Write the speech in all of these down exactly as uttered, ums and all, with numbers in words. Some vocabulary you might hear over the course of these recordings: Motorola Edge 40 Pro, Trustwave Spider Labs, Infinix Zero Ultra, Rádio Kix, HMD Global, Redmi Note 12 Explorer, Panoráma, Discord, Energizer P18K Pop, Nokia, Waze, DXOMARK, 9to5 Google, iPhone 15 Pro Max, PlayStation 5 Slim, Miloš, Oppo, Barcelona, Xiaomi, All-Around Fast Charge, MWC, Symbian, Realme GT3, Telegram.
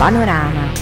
Panoráma.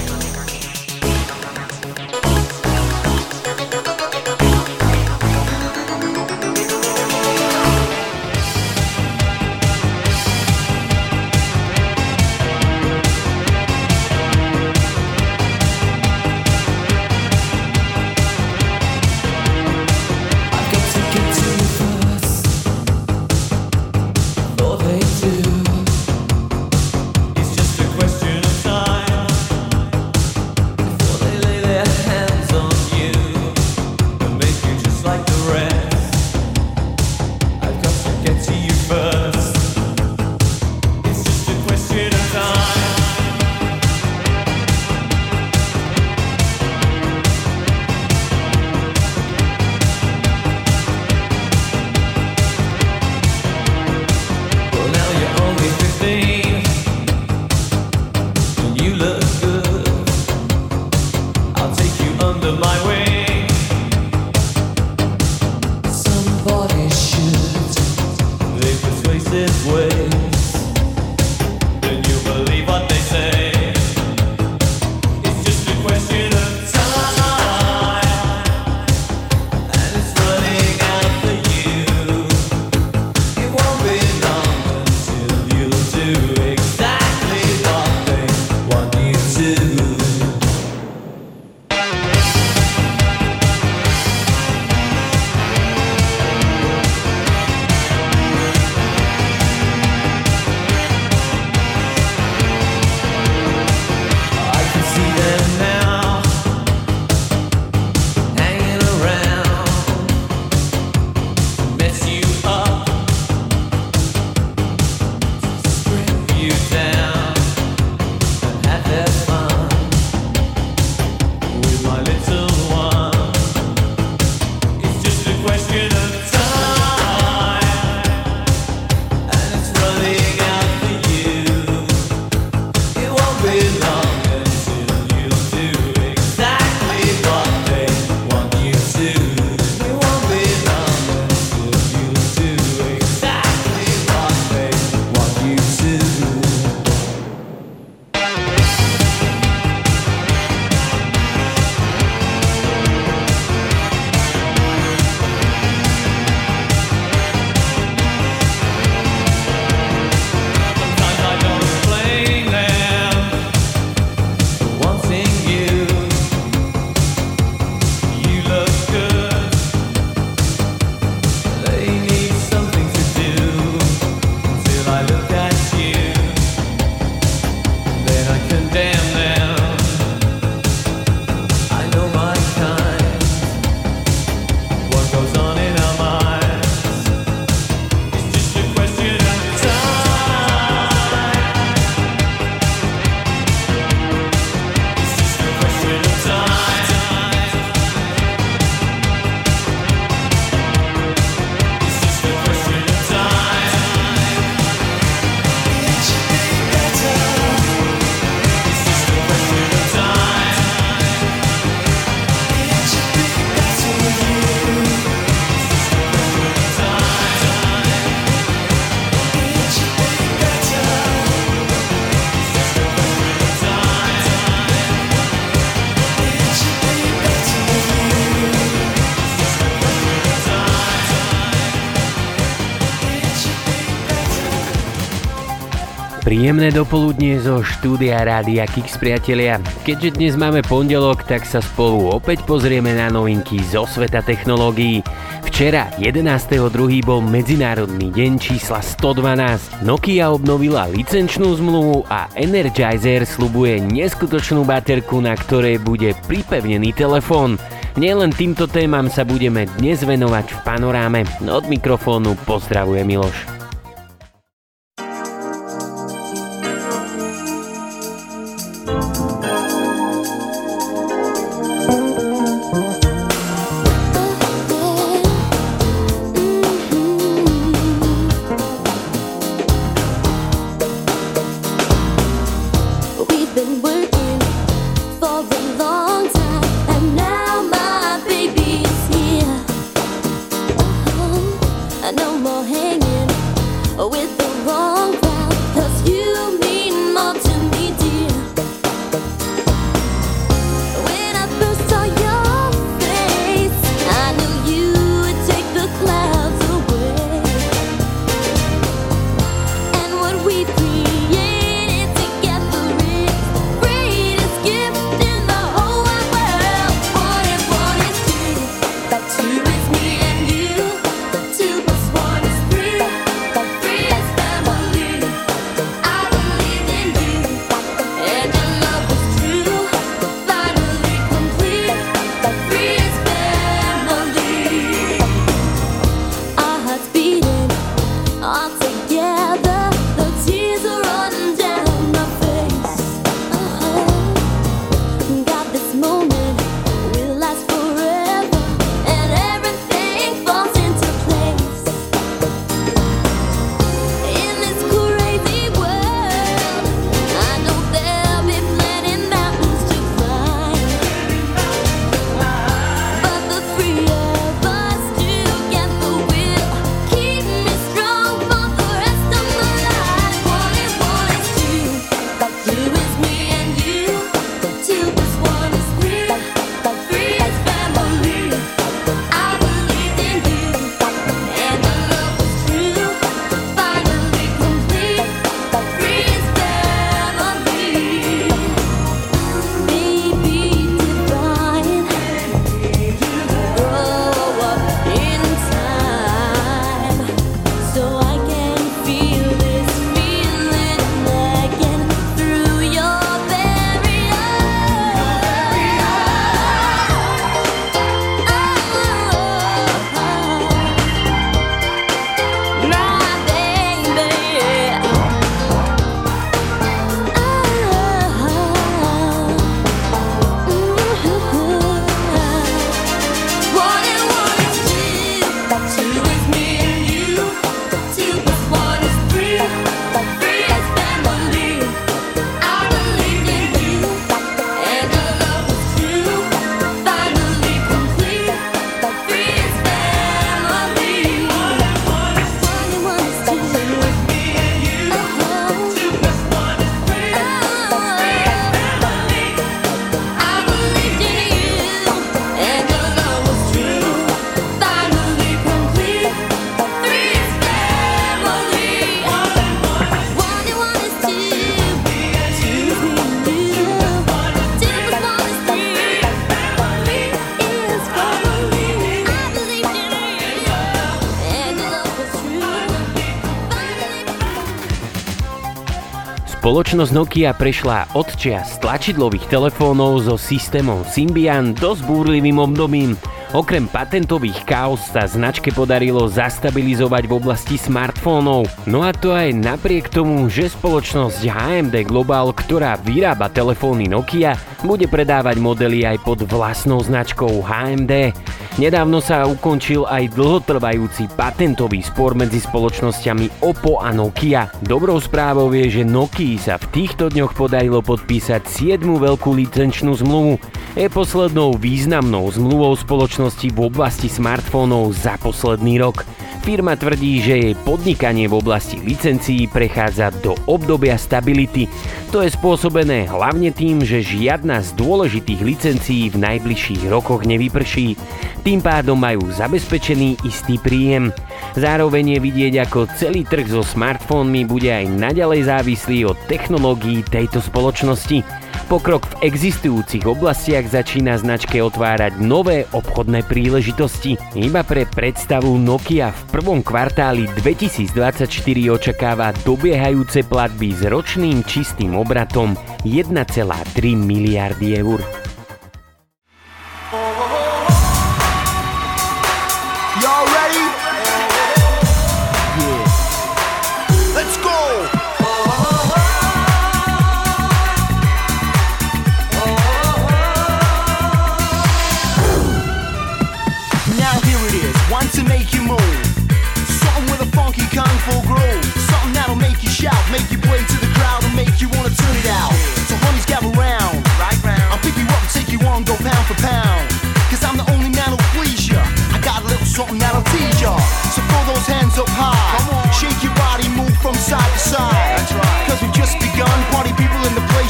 Príjemné dopoludnie zo štúdia Rádia Kix, priatelia. Keďže dnes máme pondelok, tak sa spolu opäť pozrieme na novinky zo sveta technológií. Včera, jedenásteho druhého bol Medzinárodný deň čísla sto dvanásť. Nokia obnovila licenčnú zmluvu a Energizer sľubuje neskutočnú baterku, na ktorej bude pripevnený telefón. Nielen týmto témam sa budeme dnes venovať v Panoráme. Od mikrofónu pozdravuje Miloš. With the wrong crowd, 'cause you mean more to me, dear. Spoločnosť Nokia prešla od čias tlačidlových telefónov so systémom Symbian dosť búrlivým obdobím. Okrem patentových káos sa značke podarilo zastabilizovať v oblasti smartfónov. No a to aj napriek tomu, že spoločnosť há em dé Global, ktorá vyrába telefóny Nokia, bude predávať modely aj pod vlastnou značkou há em dé. Nedávno sa ukončil aj dlhotrvajúci patentový spor medzi spoločnosťami Oppo a Nokia. Dobrou správou je, že Nokii sa v týchto dňoch podarilo podpísať siedmu veľkú licenčnú zmluvu. Je poslednou významnou zmluvou spoločnosti v oblasti smartfónov za posledný rok. Firma tvrdí, že jej podnikanie v oblasti licencií prechádza do obdobia stability. To je spôsobené hlavne tým, že žiadna z dôležitých licencií v najbližších rokoch nevyprší. Tým pádom majú zabezpečený istý príjem. Zároveň je vidieť, ako celý trh so smartfónmi bude aj naďalej závislý od technológií tejto spoločnosti. Pokrok v existujúcich oblastiach začína značke otvárať nové obchodné príležitosti. Iba pre predstavu, Nokia v prvom kvartáli dvetisícdvadsaťštyri očakáva dobiehajúce platby s ročným čistým obratom jeden celá tri miliardy eur.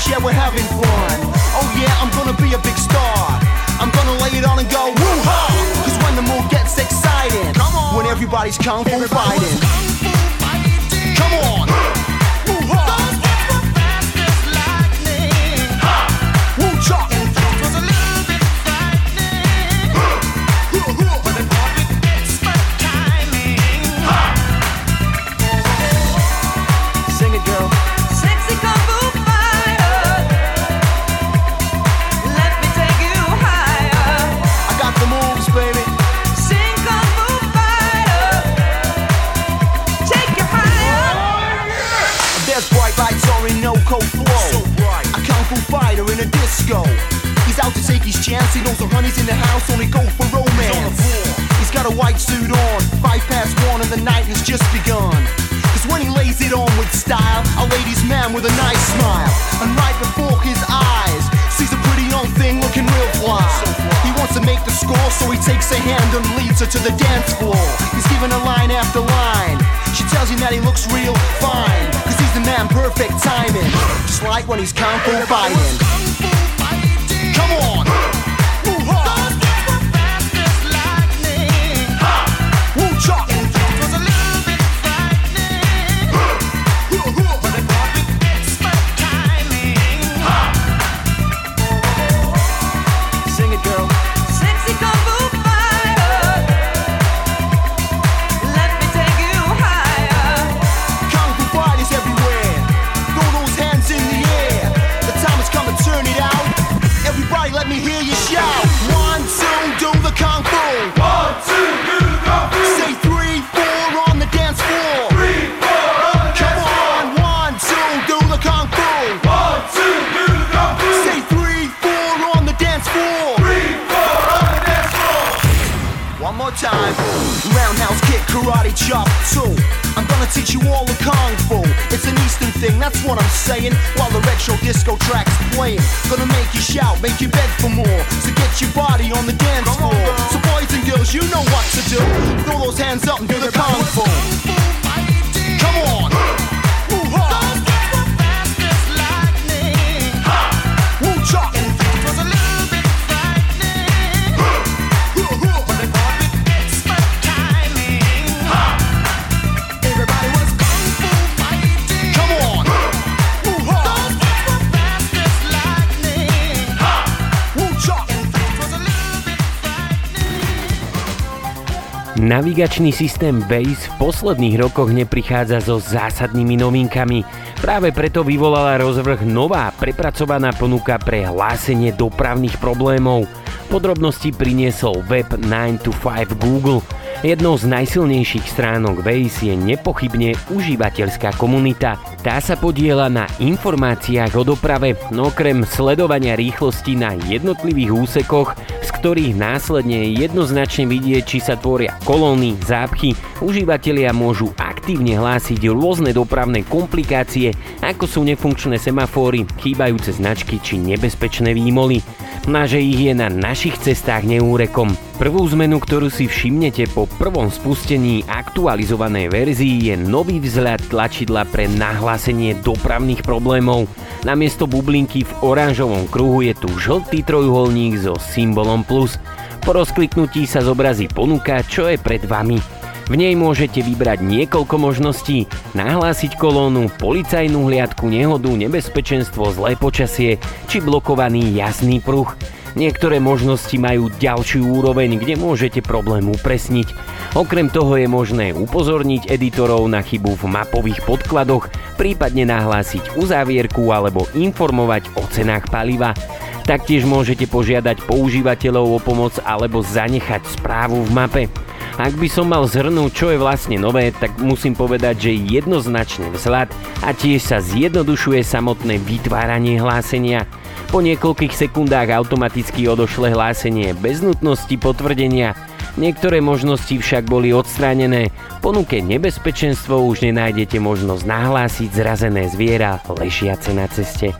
Yeah, we're having fun. Oh yeah, I'm gonna be a big star. I'm gonna lay it on and go woo-ha. Cause when the mood gets exciting, when everybody's kung fu fighting. Come on, woo-ha. Those hits were fast as lightning. Ha, woo-cha. It was a little bit frightening. But the perfect expert timing. Ha. Sing it, girl. Sexy kung fu. Fighter in a disco. He's out to take his chance. He knows the honey's in the house. Only go for romance. He's got a white suit on. Five past one and the night has just begun. Cause when he lays it on with style, a ladies man with a nice smile. And right before his eyes, sees a pretty young thing looking real fly. He wants to make the score, so he takes her hand and leads her to the dance floor. He's giving her line after line. She tells him that he looks real fine. Cause he's the man, perfect timing. Just like when he's kung fu fighting. Come on! Those guys were fast as lightning. Woo-cha! It was a little bit frightening. But the perfect expert timing. Sing it, girl. Sexy kung fu. Time. Roundhouse kick, karate chop, too. I'm gonna teach you all the kung fu. It's an eastern thing, that's what I'm saying. While the retro disco track's playing, gonna make you shout, make you beg for more. So get your body on the dance floor. So boys and girls, you know what to do. Throw those hands up and do the kung fu. Come on. Those guys were fast as lightning. Woo-cha. Navigačný systém Waze v posledných rokoch neprichádza so zásadnými novinkami. Práve preto vyvolala rozvrh nová prepracovaná ponuka pre hlásenie dopravných problémov. Podrobnosti priniesol web nine to five Google. Jednou z najsilnejších stránok Waze je nepochybne užívateľská komunita. Tá sa podieľa na informáciách o doprave, no okrem sledovania rýchlosti na jednotlivých úsekoch, z ktorých následne jednoznačne vidieť, či sa tvoria kolóny, zápchy, užívateľia môžu aktívne hlásiť rôzne dopravné komplikácie, ako sú nefunkčné semafóry, chýbajúce značky či nebezpečné výmoly. Naže ich je na našich cestách neúrekom. Prvú zmenu, ktorú si všimnete po prvom spustení aktualizovanej verzii, je nový vzhľad tlačidla pre nahlásenie dopravných problémov. Namiesto bublinky v oranžovom kruhu je tu žltý trojuholník so symbolom plus. Po rozkliknutí sa zobrazí ponuka, čo je pred vami. V nej môžete vybrať niekoľko možností. Nahlásiť kolónu, policajnú hliadku, nehodu, nebezpečenstvo, zlé počasie či blokovaný jasný pruh. Niektoré možnosti majú ďalší úroveň, kde môžete problém upresniť. Okrem toho je možné upozorniť editorov na chybu v mapových podkladoch, prípadne nahlásiť uzávierku alebo informovať o cenách paliva. Taktiež môžete požiadať používateľov o pomoc alebo zanechať správu v mape. Ak by som mal zhrnúť, čo je vlastne nové, tak musím povedať, že jednoznačne vzhľad a tiež sa zjednodušuje samotné vytváranie hlásenia. Po niekoľkých sekundách automaticky odošle hlásenie bez nutnosti potvrdenia. Niektoré možnosti však boli odstránené. Ponuke nebezpečenstvo už nenájdete možnosť nahlásiť zrazené zviera ležiace na ceste.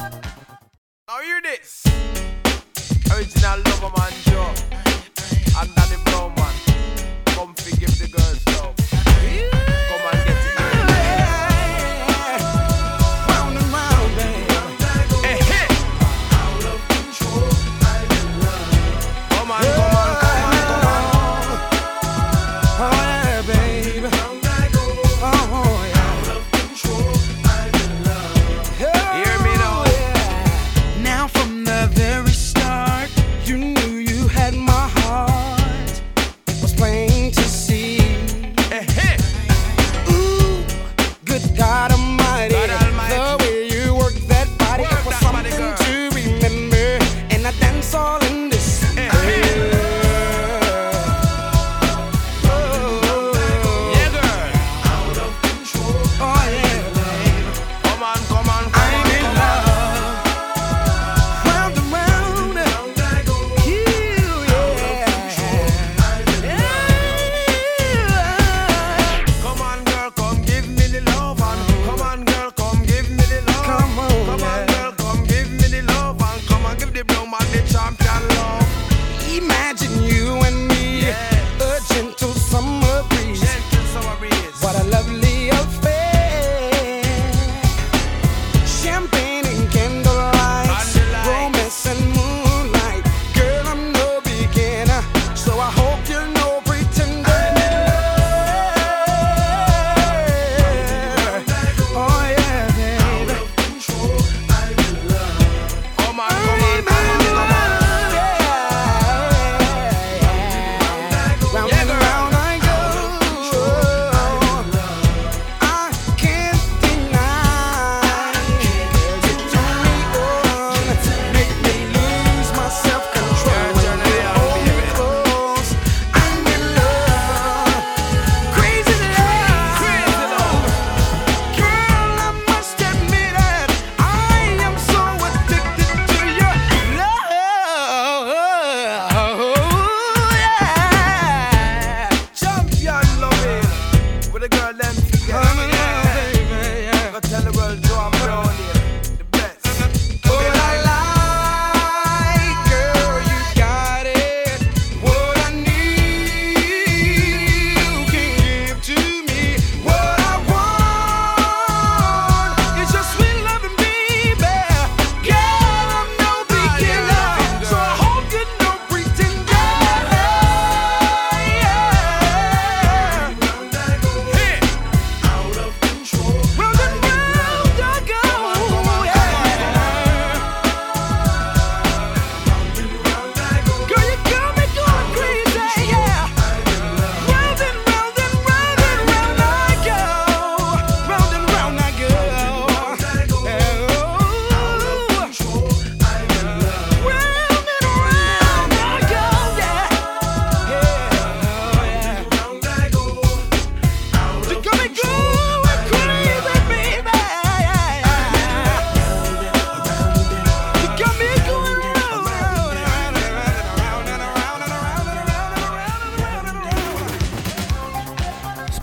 You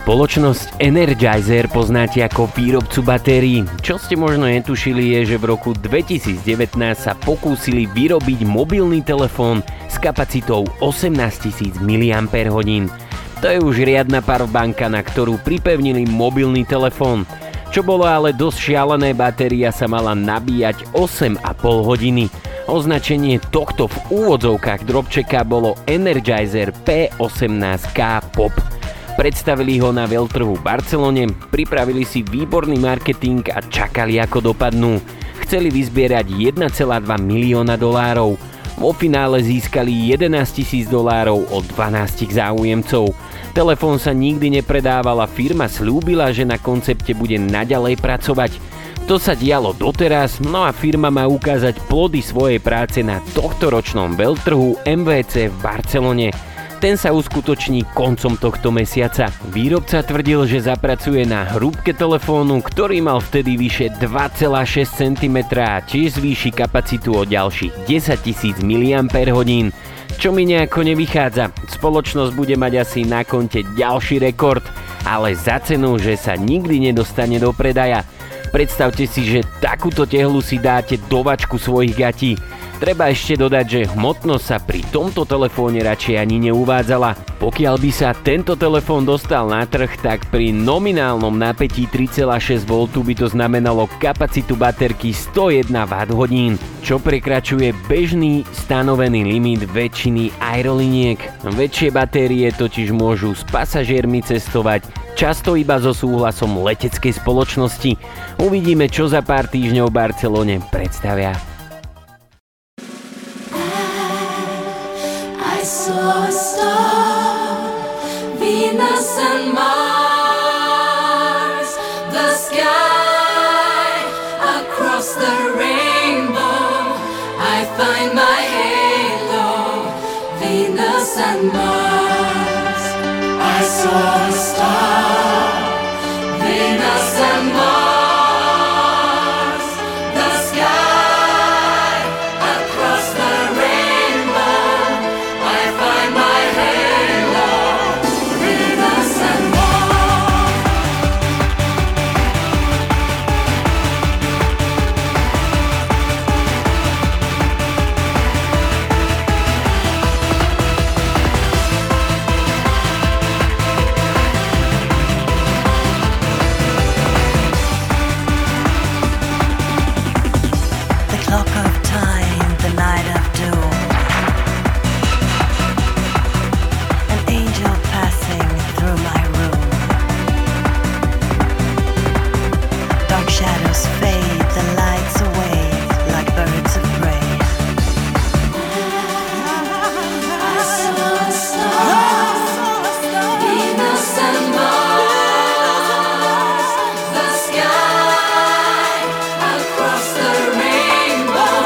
Spoločnosť Energizer poznáte ako výrobcu batérií. Čo ste možno netušili je, že v roku dvetisíc devätnásť sa pokúsili vyrobiť mobilný telefón s kapacitou osemnásťtisíc miliampérhodín. To je už riadna powerbanka, na ktorú pripevnili mobilný telefón. Čo bolo ale dosť šialené, batéria sa mala nabíjať osem a pol hodiny. Označenie tohto v úvodzovkách drobčeka bolo Energizer pé osemnásť ká Pop. Predstavili ho na veľtrhu v Barcelone, pripravili si výborný marketing a čakali, ako dopadnú. Chceli vyzbierať jeden celá dva milióna dolárov. Vo finále získali jedenásťtisíc dolárov od dvanástich záujemcov. Telefón sa nikdy nepredával a firma sľúbila, že na koncepte bude naďalej pracovať. To sa dialo doteraz, no a firma má ukázať plody svojej práce na tohtoročnom veľtrhu em vé cé v Barcelone. Ten sa uskutoční koncom tohto mesiaca. Výrobca tvrdil, že zapracuje na hrúbke telefónu, ktorý mal vtedy vyše dva celá šesť centimetra a tiež zvýši kapacitu o ďalších desaťtisíc miliampérhodín, čo mi nejako nevychádza. Spoločnosť bude mať asi na konte ďalší rekord, ale za cenu, že sa nikdy nedostane do predaja. Predstavte si, že takúto tehlu si dáte do vačku svojich gatí. Treba ešte dodať, že hmotnosť sa pri tomto telefóne radšej ani neuvádzala. Pokiaľ by sa tento telefón dostal na trh, tak pri nominálnom napätí tri celá šesť voltov by to znamenalo kapacitu baterky sto jeden watthodín, čo prekračuje bežný stanovený limit väčšiny aeroliniek. Väčšie batérie totiž môžu s pasažiermi cestovať často iba so súhlasom leteckej spoločnosti. Uvidíme, čo za pár týždňov v Barcelone predstavia. Saw a star, Venus and Mars, the sky across the rainbow. I find my halo, Venus and Mars. I saw a star, Venus and Mars. Across the rainbow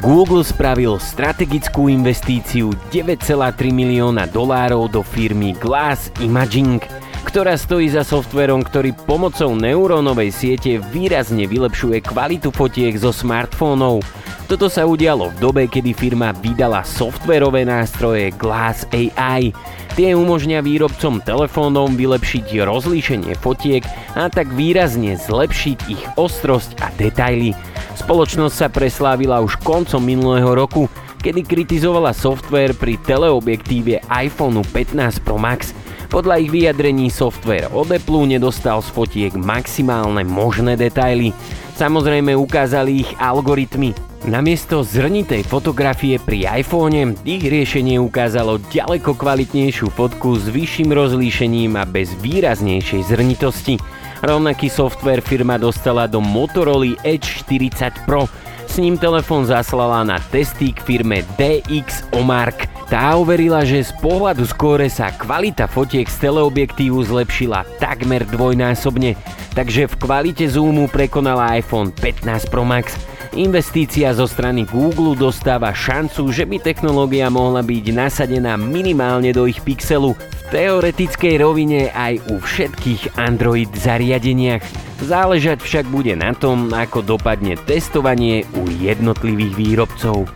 Google spravil strategickú investíciu deväť celá tri milióna dolárov do firmy Glass Imaging, ktorá stojí za softverom, ktorý pomocou neurónovej siete výrazne vylepšuje kvalitu fotiek zo smartfónov. Toto sa udialo v dobe, kedy firma vydala softverové nástroje Glass á í. Tie umožňa výrobcom telefónov vylepšiť rozlíšenie fotiek a tak výrazne zlepšiť ich ostrosť a detaily. Spoločnosť sa preslávila už koncom minulého roku, kedy kritizovala softvér pri teleobjektíve iPhone pätnásť Pro Max. Podľa ich vyjadrení softvér od Apple nedostal z fotiek maximálne možné detaily. Samozrejme ukázali ich algoritmy. Namiesto zrnitej fotografie pri iPhone ich riešenie ukázalo ďaleko kvalitnejšiu fotku s vyšším rozlíšením a bez výraznejšej zrnitosti. Rovnaký softvér firma dostala do Motorola Edge štyridsať Pro. S ním telefón zaslala na testy k firme DXOMARK. Tá overila, že z pohľadu skóre sa kvalita fotiek z teleobjektívu zlepšila takmer dvojnásobne, takže v kvalite zoomu prekonala iPhone pätnásť Pro Max. Investícia zo strany Google dostáva šancu, že by technológia mohla byť nasadená minimálne do ich pixelu. V teoretickej rovine aj u všetkých Android zariadeniach. Záležať však bude na tom, ako dopadne testovanie u jednotlivých výrobcov.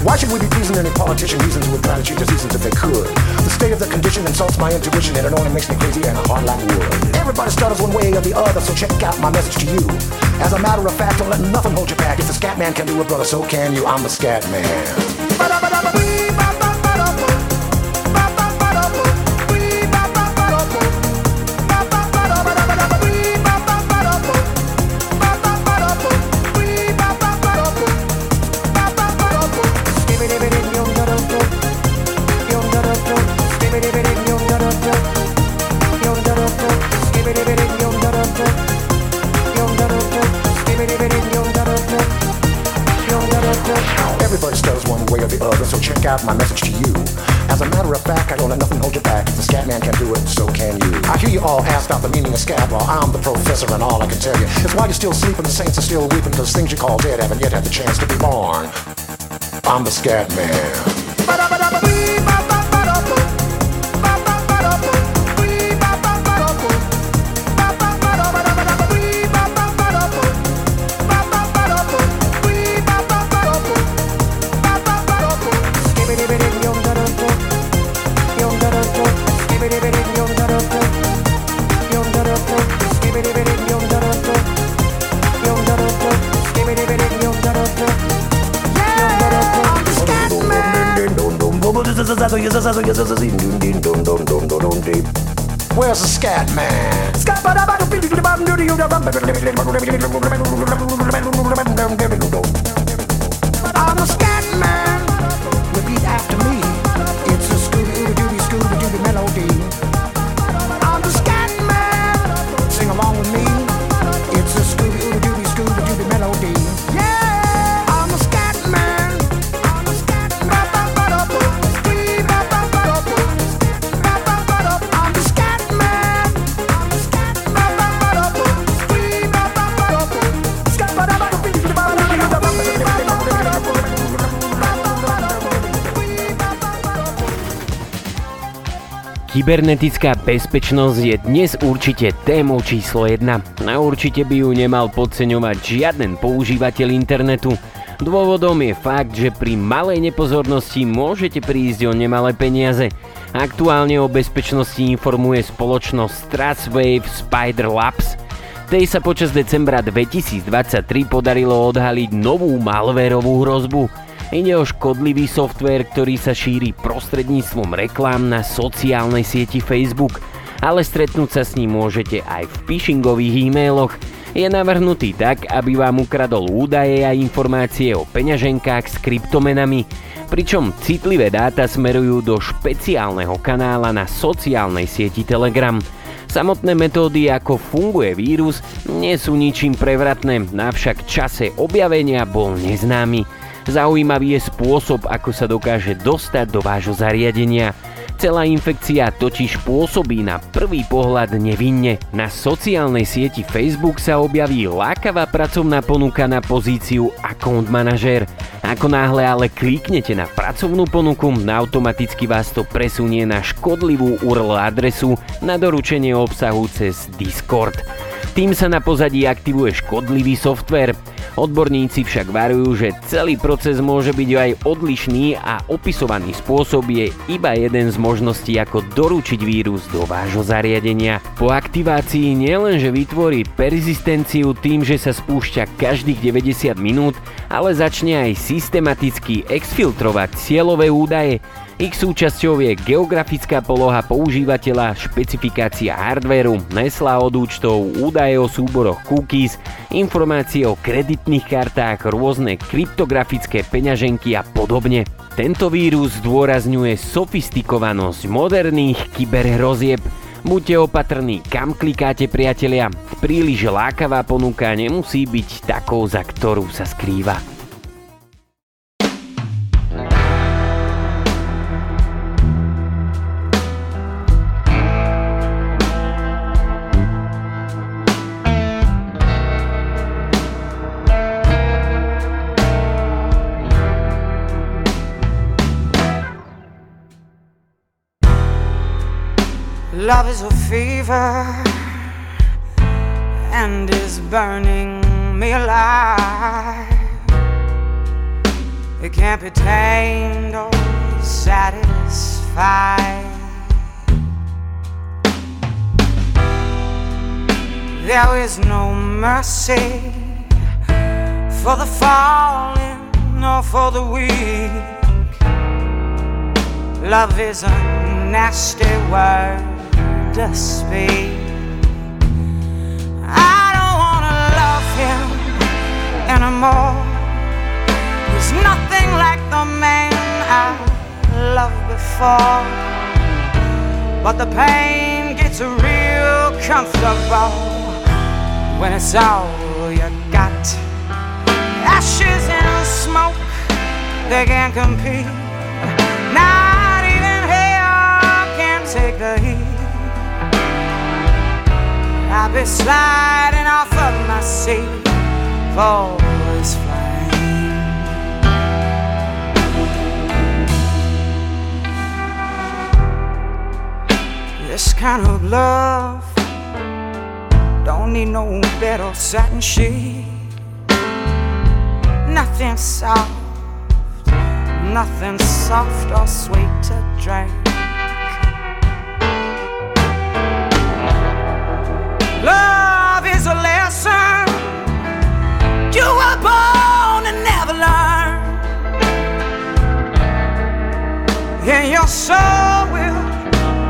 Why should we be pleasing any politician reasons who would try to cheat his reasons if they could? The state of the condition insults my intuition and it only makes me crazy and a hard like wood. Everybody stutters one way or the other, so check out my message to you. As a matter of fact, don't let nothing hold you back. If the scat man can do it, brother, so can you. I'm the scat man. Everybody stutters one way or the other, so check out my message to you. As a matter of fact, I don't let nothing hold you back. If the scat man can do it, so can you. I hear you all ask about the meaning of scat, well, I'm the professor and all I can tell you is why you're still sleeping, the saints are still weeping, because things you call dead haven't yet had the chance to be born. I'm the scat man. Where's the scat man? I'm the scat man. Repeat after me. It's a Scooby Dooby Scooby Dooby melody. I'm the scat man. Sing along with me. It's a Scooby Dooby Scooby Dooby melody. Yeah. Kybernetická bezpečnosť je dnes určite témou číslo jedna. Na určite by ju nemal podceňovať žiaden používateľ internetu. Dôvodom je fakt, že pri malej nepozornosti môžete prísť o nemalé peniaze. Aktuálne o bezpečnosti informuje spoločnosť Trustwave Spider Labs. Tej sa počas decembra dvetisícdvadsaťtri podarilo odhaliť novú malvérovú hrozbu. Ide o škodlivý softvér, ktorý sa šíri prostredníctvom reklám na sociálnej sieti Facebook, ale stretnúť sa s ním môžete aj v phishingových e-mailoch. Je navrhnutý tak, aby vám ukradol údaje a informácie o peňaženkách s kryptomenami, pričom citlivé dáta smerujú do špeciálneho kanála na sociálnej sieti Telegram. Samotné metódy, ako funguje vírus, nie sú ničím prevratné, avšak v čase objavenia bol neznámy. Zaujímavý je spôsob, ako sa dokáže dostať do vášho zariadenia. Celá infekcia totiž pôsobí na prvý pohľad nevinne. Na sociálnej sieti Facebook sa objaví lákavá pracovná ponuka na pozíciu account manažer. Ako náhle ale kliknete na pracovnú ponuku, automaticky vás to presunie na škodlivú ú er el adresu na doručenie obsahu cez Discord. Tým sa na pozadí aktivuje škodlivý softvér. Odborníci však varujú, že celý proces môže byť aj odlišný a opisovaný spôsob je iba jeden z možností, ako doručiť vírus do vášho zariadenia. Po aktivácii nielenže vytvorí persistenciu tým, že sa spúšťa každých deväťdesiat minút, ale začne aj systematicky exfiltrovať cieľové údaje. Ich súčasťou je geografická poloha používateľa, špecifikácia hardvéru, heslá od účtov, údaje o súboroch cookies, informácie o kreditných kartách, rôzne kryptografické peňaženky a podobne. Tento vírus zdôrazňuje sofistikovanosť moderných kyberhrozieb. Buďte opatrní, kam klikáte, priatelia. Príliš lákavá ponuka nemusí byť takou, za ktorú sa skrýva. Love is a fever and is burning me alive. It can't be tamed or satisfied. There is no mercy for the fallen or for the weak. Love is a nasty word to speak. I don't wanna love him anymore. He's nothing like the man I loved before. But the pain gets real comfortable when it's all you got. Ashes and smoke, they can't compete. Not even hell can take the heat. I'll be sliding off of my seat for this flame. This kind of love don't need no bed or satin sheet. Nothing soft, nothing soft or sweet to drink. Love is a lesson you were born to never learn, and your soul will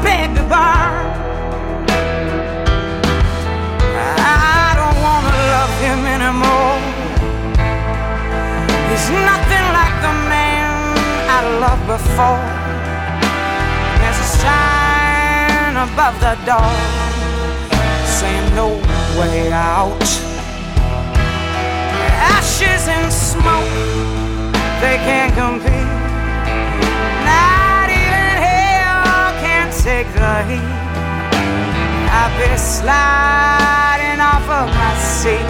beg to burn. I don't want to love him anymore. He's nothing like the man I loved before. There's a sign above the door saying no way out. Ashes and smoke, they can't compete. Not even hell can take the heat. I'll be sliding off of my seat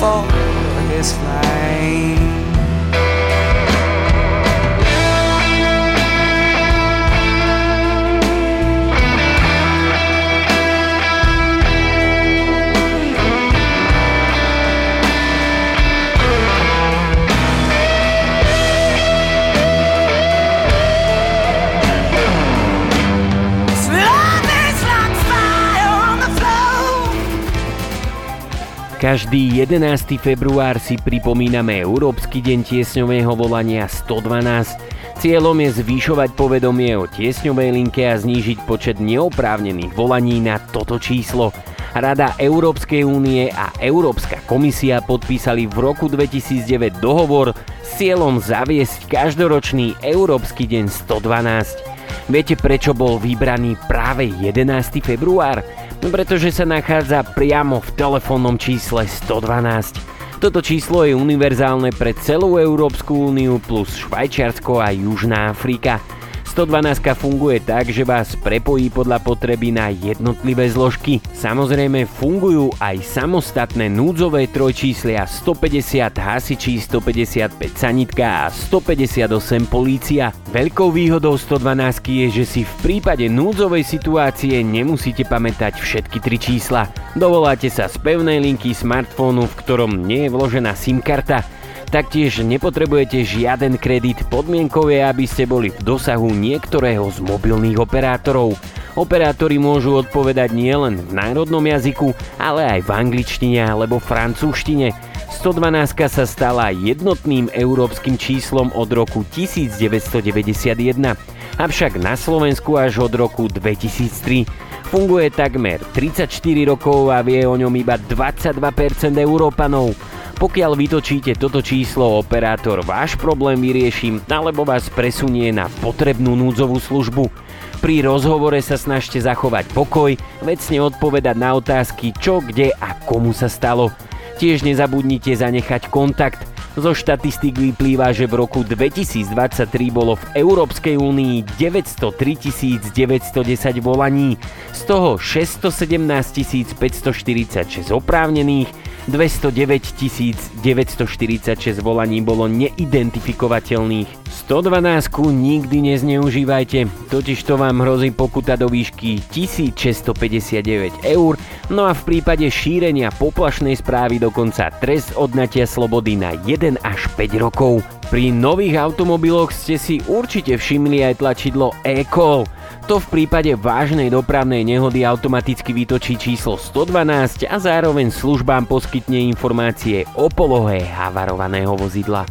for his flame. Každý jedenásteho február si pripomíname Európsky deň tiesňového volania sto dvanásť. Cieľom je zvýšovať povedomie o tiesňovej linke a znížiť počet neoprávnených volaní na toto číslo. Rada Európskej únie a Európska komisia podpísali v roku dvetisícdeväť dohovor s cieľom zaviesť každoročný Európsky deň sto dvanásť. Viete, prečo bol vybraný práve jedenásteho február? Pretože sa nachádza priamo v telefónnom čísle sto dvanásť. Toto číslo je univerzálne pre celú Európsku úniu plus Švajčiarsko a Južná Afrika. stodvanástka funguje tak, že vás prepojí podľa potreby na jednotlivé zložky. Samozrejme fungujú aj samostatné núdzové trojčíslia stopäťdesiat hasiči, stopäťdesiatpäť sanitka a stopäťdesiatosem polícia. Veľkou výhodou stodvanásť je, že si v prípade núdzovej situácie nemusíte pamätať všetky tri čísla. Dovoláte sa z pevnej linky smartfónu, v ktorom nie je vložená SIM karta. Taktiež nepotrebujete žiaden kredit, podmienkou je, aby ste boli v dosahu niektorého z mobilných operátorov. Operátori môžu odpovedať nielen v národnom jazyku, ale aj v angličtine alebo francúzštine. stodvanásť sa stala jednotným európskym číslom od roku devätnásťstodeväťdesiatjeden, avšak na Slovensku až od roku dvetisíctri. Funguje takmer tridsaťštyri rokov a vie o ňom iba dvadsaťdva percent Európanov. Pokiaľ vytočíte toto číslo, operátor váš problém vyrieši alebo vás presunie na potrebnú núdzovú službu. Pri rozhovore sa snažte zachovať pokoj, vecne odpovedať na otázky čo, kde a komu sa stalo. Tiež nezabudnite zanechať kontakt. Zo štatistík vyplýva, že v roku dvetisícdvadsaťtri bolo v Európskej únii deväťstotri tisíc deväťstodesať volaní, z toho šesťstosedemnásť tisíc päťstoštyridsaťšesť oprávnených, dvestodeväť tisíc deväťstoštyridsaťšesť volaní bolo neidentifikovateľných. stodvanásť nikdy nezneužívajte, totižto vám hrozí pokuta do výšky tisícšesťstopäťdesiatdeväť eur, no a v prípade šírenia poplašnej správy dokonca trest odňatia slobody na jeden až päť rokov. Pri nových automobiloch ste si určite všimli aj tlačidlo e-call. To v prípade vážnej dopravnej nehody automaticky vytočí číslo sto dvanásť a zároveň službám poskytne informácie o polohe havarovaného vozidla.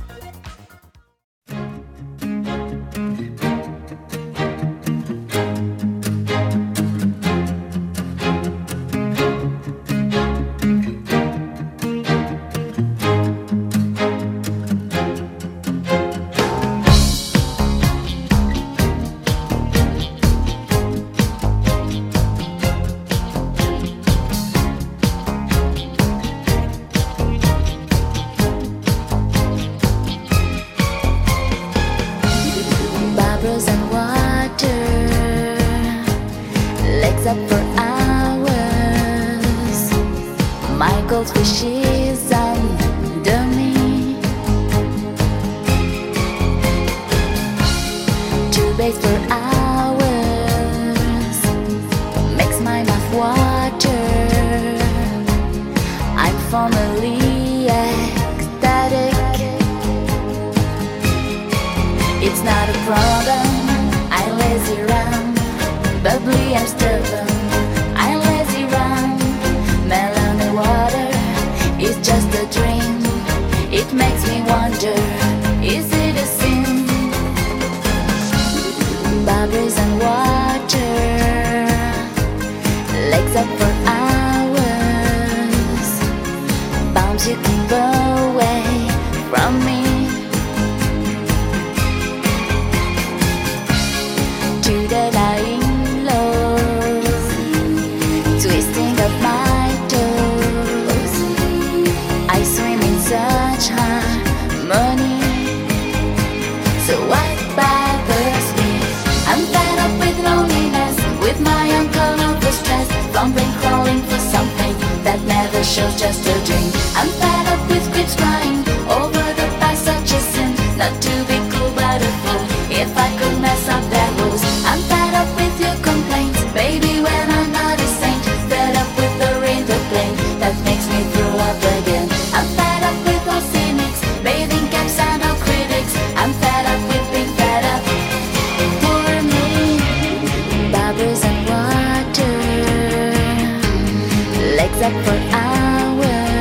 Up for hours.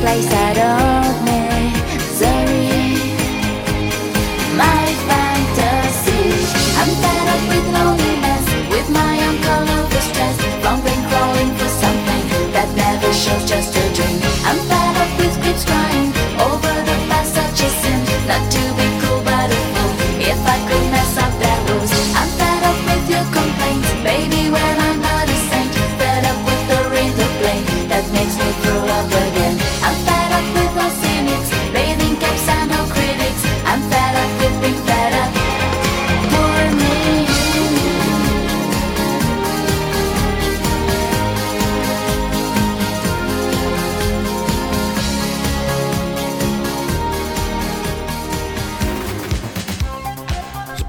place I don't misery. My fantasies, I'm fed up with loneliness, with my uncle overstressed, rumbling, crawling for something that never shows, just a dream. I'm fed up with kids crying over the past, such a sin, not to be cool but a fool if I could mess up their rules. I'm fed up with your complaints, baby, when I'm not a saint, fed up with the rain, the blame that makes me throw up again. I'm fed up with all cynics, bathing caps and all critics. I'm fed up with being fed up. Poor me.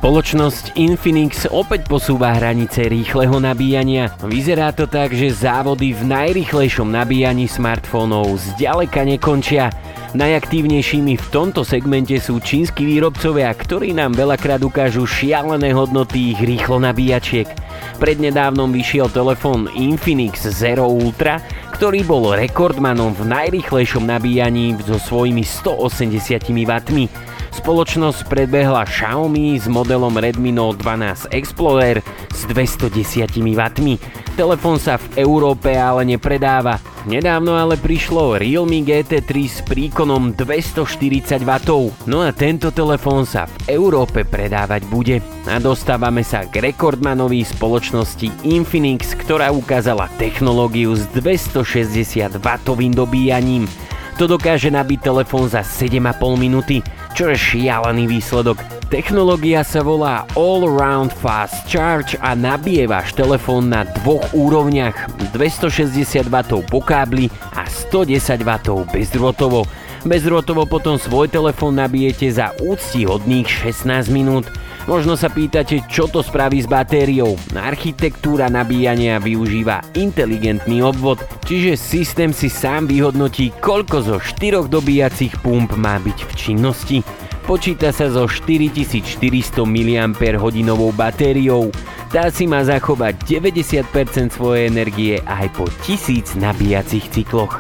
Spoločnosť Infinix opäť posúva hranice rýchleho nabíjania. Vyzerá to tak, že závody v najrýchlejšom nabíjaní smartfónov zďaleka nekončia. Najaktívnejšími v tomto segmente sú čínsky výrobcovia, ktorí nám veľakrát ukážu šialené hodnoty ich rýchlo nabíjačiek. Prednedávnom vyšiel telefón Infinix Zero Ultra, ktorý bol rekordmanom v najrýchlejšom nabíjaní so svojimi stoosemdesiatimi wattami. Spoločnosť predbehla Xiaomi s modelom Redmi Note dvanásť Explorer s dvestodesiatimi wattami. Telefón sa v Európe ale nepredáva. Nedávno ale prišlo Realme gé té tri s príkonom dvestoštyridsať wattov. No a tento telefón sa v Európe predávať bude. A dostávame sa k rekordmanovi spoločnosti Infinix, ktorá ukázala technológiu s dvestošesťdesiat wattovým dobíjaním. To dokáže nabiť telefón za sedem a pol minúty, čo je šialený výsledok. Technológia sa volá All-Around Fast Charge a nabije váš telefón na dvoch úrovniach, dvestošesťdesiat wattov po kábli a stodesať wattov bezdrôtovo. Bezdrôtovo potom svoj telefón nabijete za úctihodných šestnásť minút. Možno sa pýtate, čo to spraví s batériou. Architektúra nabíjania využíva inteligentný obvod, čiže systém si sám vyhodnotí, koľko zo štyroch dobíjacích pump má byť v činnosti. Počíta sa so štyritisícštyristo miliampérhodinovou batériou. Tá si má zachovať deväťdesiat percent svojej energie aj po tisíc nabíjacích cykloch.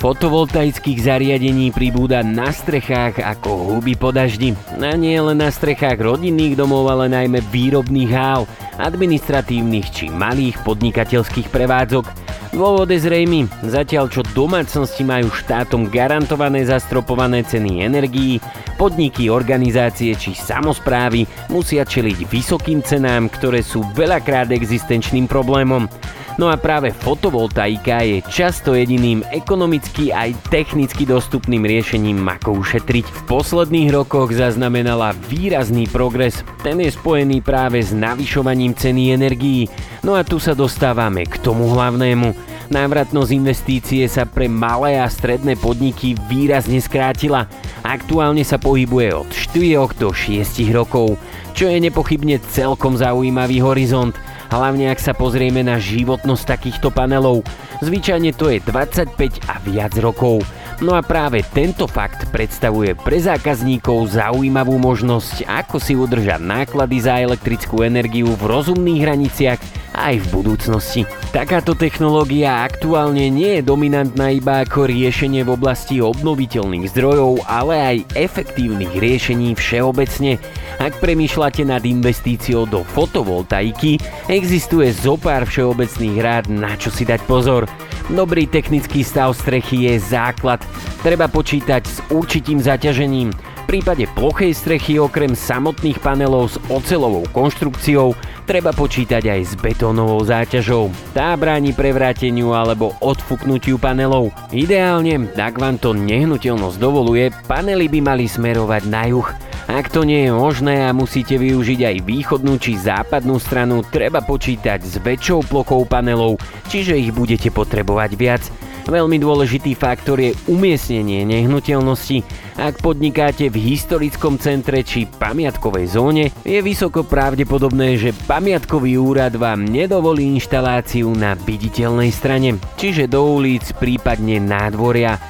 Fotovoltaických zariadení pribúda na strechách ako huby po daždi. A nie len na strechách rodinných domov, ale najmä výrobných hál, administratívnych či malých podnikateľských prevádzok. Dôvod je zrejmý. Zatiaľ čo domácnosti majú štátom garantované zastropované ceny energií, podniky, organizácie či samosprávy musia čeliť vysokým cenám, ktoré sú veľakrát existenčným problémom. No a práve fotovoltaika je často jediným ekonomicky aj technicky dostupným riešením, ako ušetriť. V posledných rokoch zaznamenala výrazný progres, ten je spojený práve s navyšovaním ceny energií. No a tu sa dostávame k tomu hlavnému. Návratnosť investície sa pre malé a stredné podniky výrazne skrátila. Aktuálne sa pohybuje od štyroch do šiestich rokov, čo je nepochybne celkom zaujímavý horizont. Hlavne ak sa pozrieme na životnosť takýchto panelov. Zvyčajne to je dvadsaťpäť a viac rokov. No a práve tento fakt predstavuje pre zákazníkov zaujímavú možnosť, ako si udržať náklady za elektrickú energiu v rozumných hraniciach aj v budúcnosti. Takáto technológia aktuálne nie je dominantná iba ako riešenie v oblasti obnoviteľných zdrojov, ale aj efektívnych riešení všeobecne. Ak premýšľate nad investíciou do fotovoltaiky, existuje zopár všeobecných rád, na čo si dať pozor. Dobrý technický stav strechy je základ. Treba počítať s určitým zaťažením. V prípade plochej strechy okrem samotných panelov s oceľovou konštrukciou treba počítať aj s betónovou záťažou. Tá bráni prevráteniu alebo odfuknutiu panelov. Ideálne, ak vám to nehnuteľnosť dovoluje, panely by mali smerovať na juh. Ak to nie je možné a musíte využiť aj východnú či západnú stranu, treba počítať s väčšou plochou panelov, čiže ich budete potrebovať viac. Veľmi dôležitý faktor je umiestnenie nehnuteľnosti. Ak podnikáte v historickom centre či pamiatkovej zóne, je vysoko pravdepodobné, že pamiatkový úrad vám nedovolí inštaláciu na viditeľnej strane, čiže do ulic, prípadne nádvoria.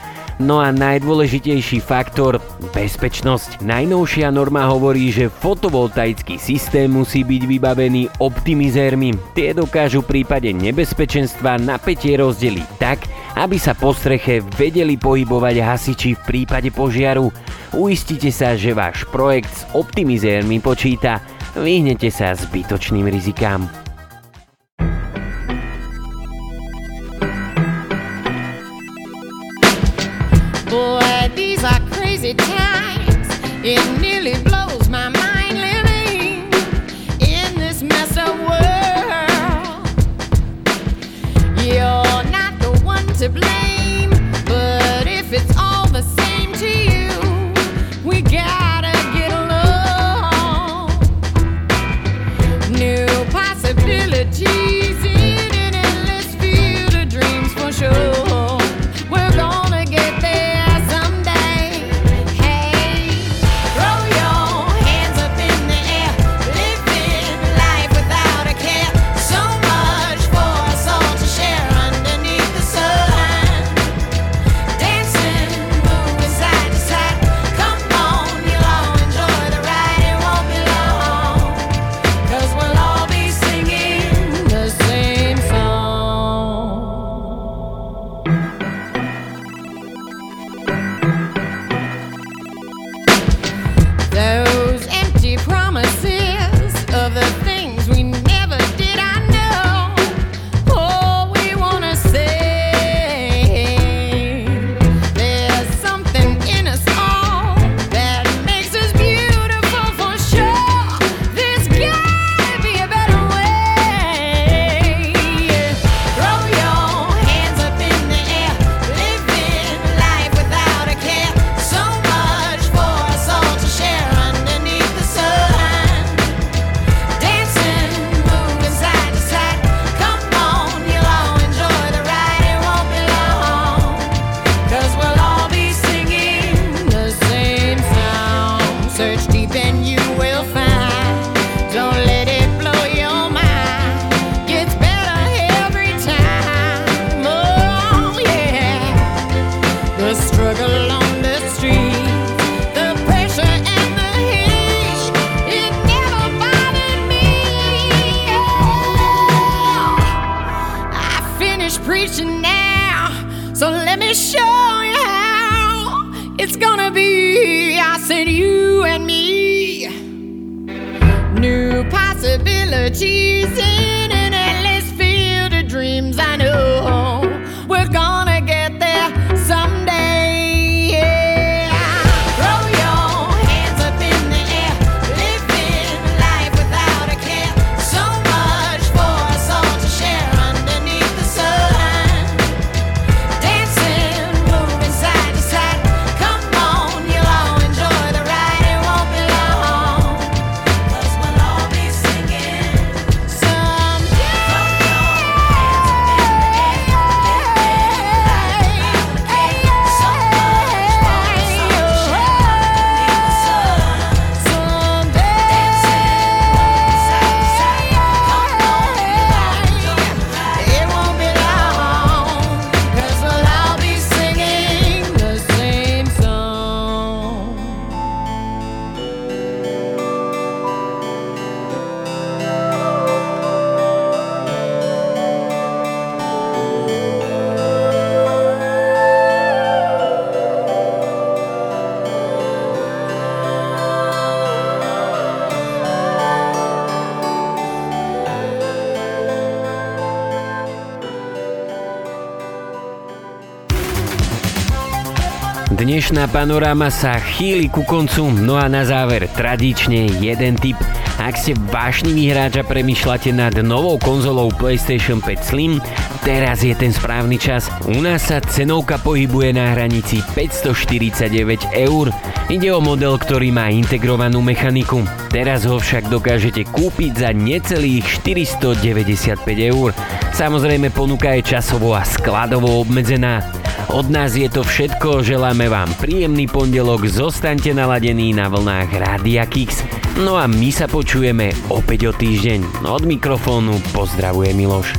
No a najdôležitejší faktor – bezpečnosť. Najnovšia norma hovorí, že fotovoltaický systém musí byť vybavený optimizérmi. Tie dokážu v prípade nebezpečenstva napätie rozdeliť tak, aby sa po streche vedeli pohybovať hasiči v prípade požiaru. Uistite sa, že váš projekt s optimizérmi počíta. Vyhnete sa zbytočným rizikám. It times, it nearly blows my mind living in this mess of world. You're not the one to blame, but if it's all the same to you, we gotta get along. New possibilities in an endless field of dreams for sure. So let me show you how it's gonna be. I said you and me, new possibilities in an endless field of dreams. I know we're gonna get there someday. Yeah. Dnešná panoráma sa chýli ku koncu, no a na záver tradične jeden tip. Ak ste vášnivý hráč a premýšľate nad novou konzolou PlayStation päť Slim, teraz je ten správny čas. U nás sa cenovka pohybuje na hranici päťstoštyridsaťdeväť eur. Ide o model, ktorý má integrovanú mechaniku. Teraz ho však dokážete kúpiť za necelých štyristodeväťdesiatpäť eur. Samozrejme ponuka je časovo a skladovo obmedzená. Od nás je to všetko, želáme vám príjemný pondelok, zostaňte naladení na vlnách Rádia Kix, no a my sa počujeme opäť o týždeň. Od mikrofónu pozdravuje Miloš.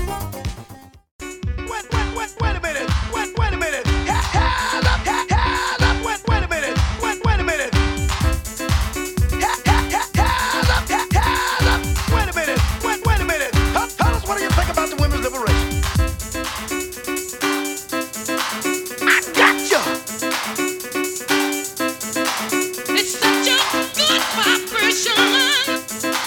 Stop.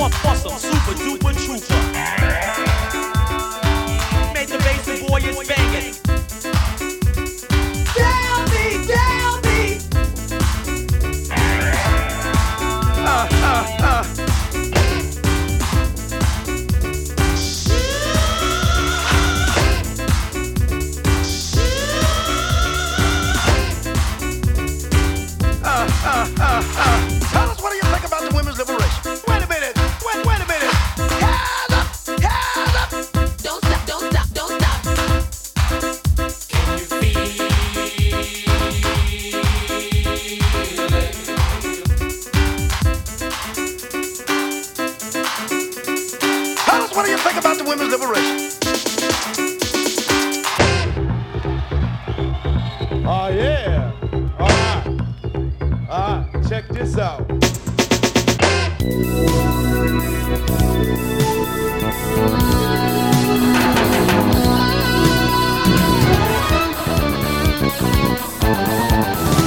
One plus I'm super duper trooper. Made the bass boy is banging. Tell me, tell me. Uh, uh, uh.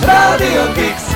Rádio Kix.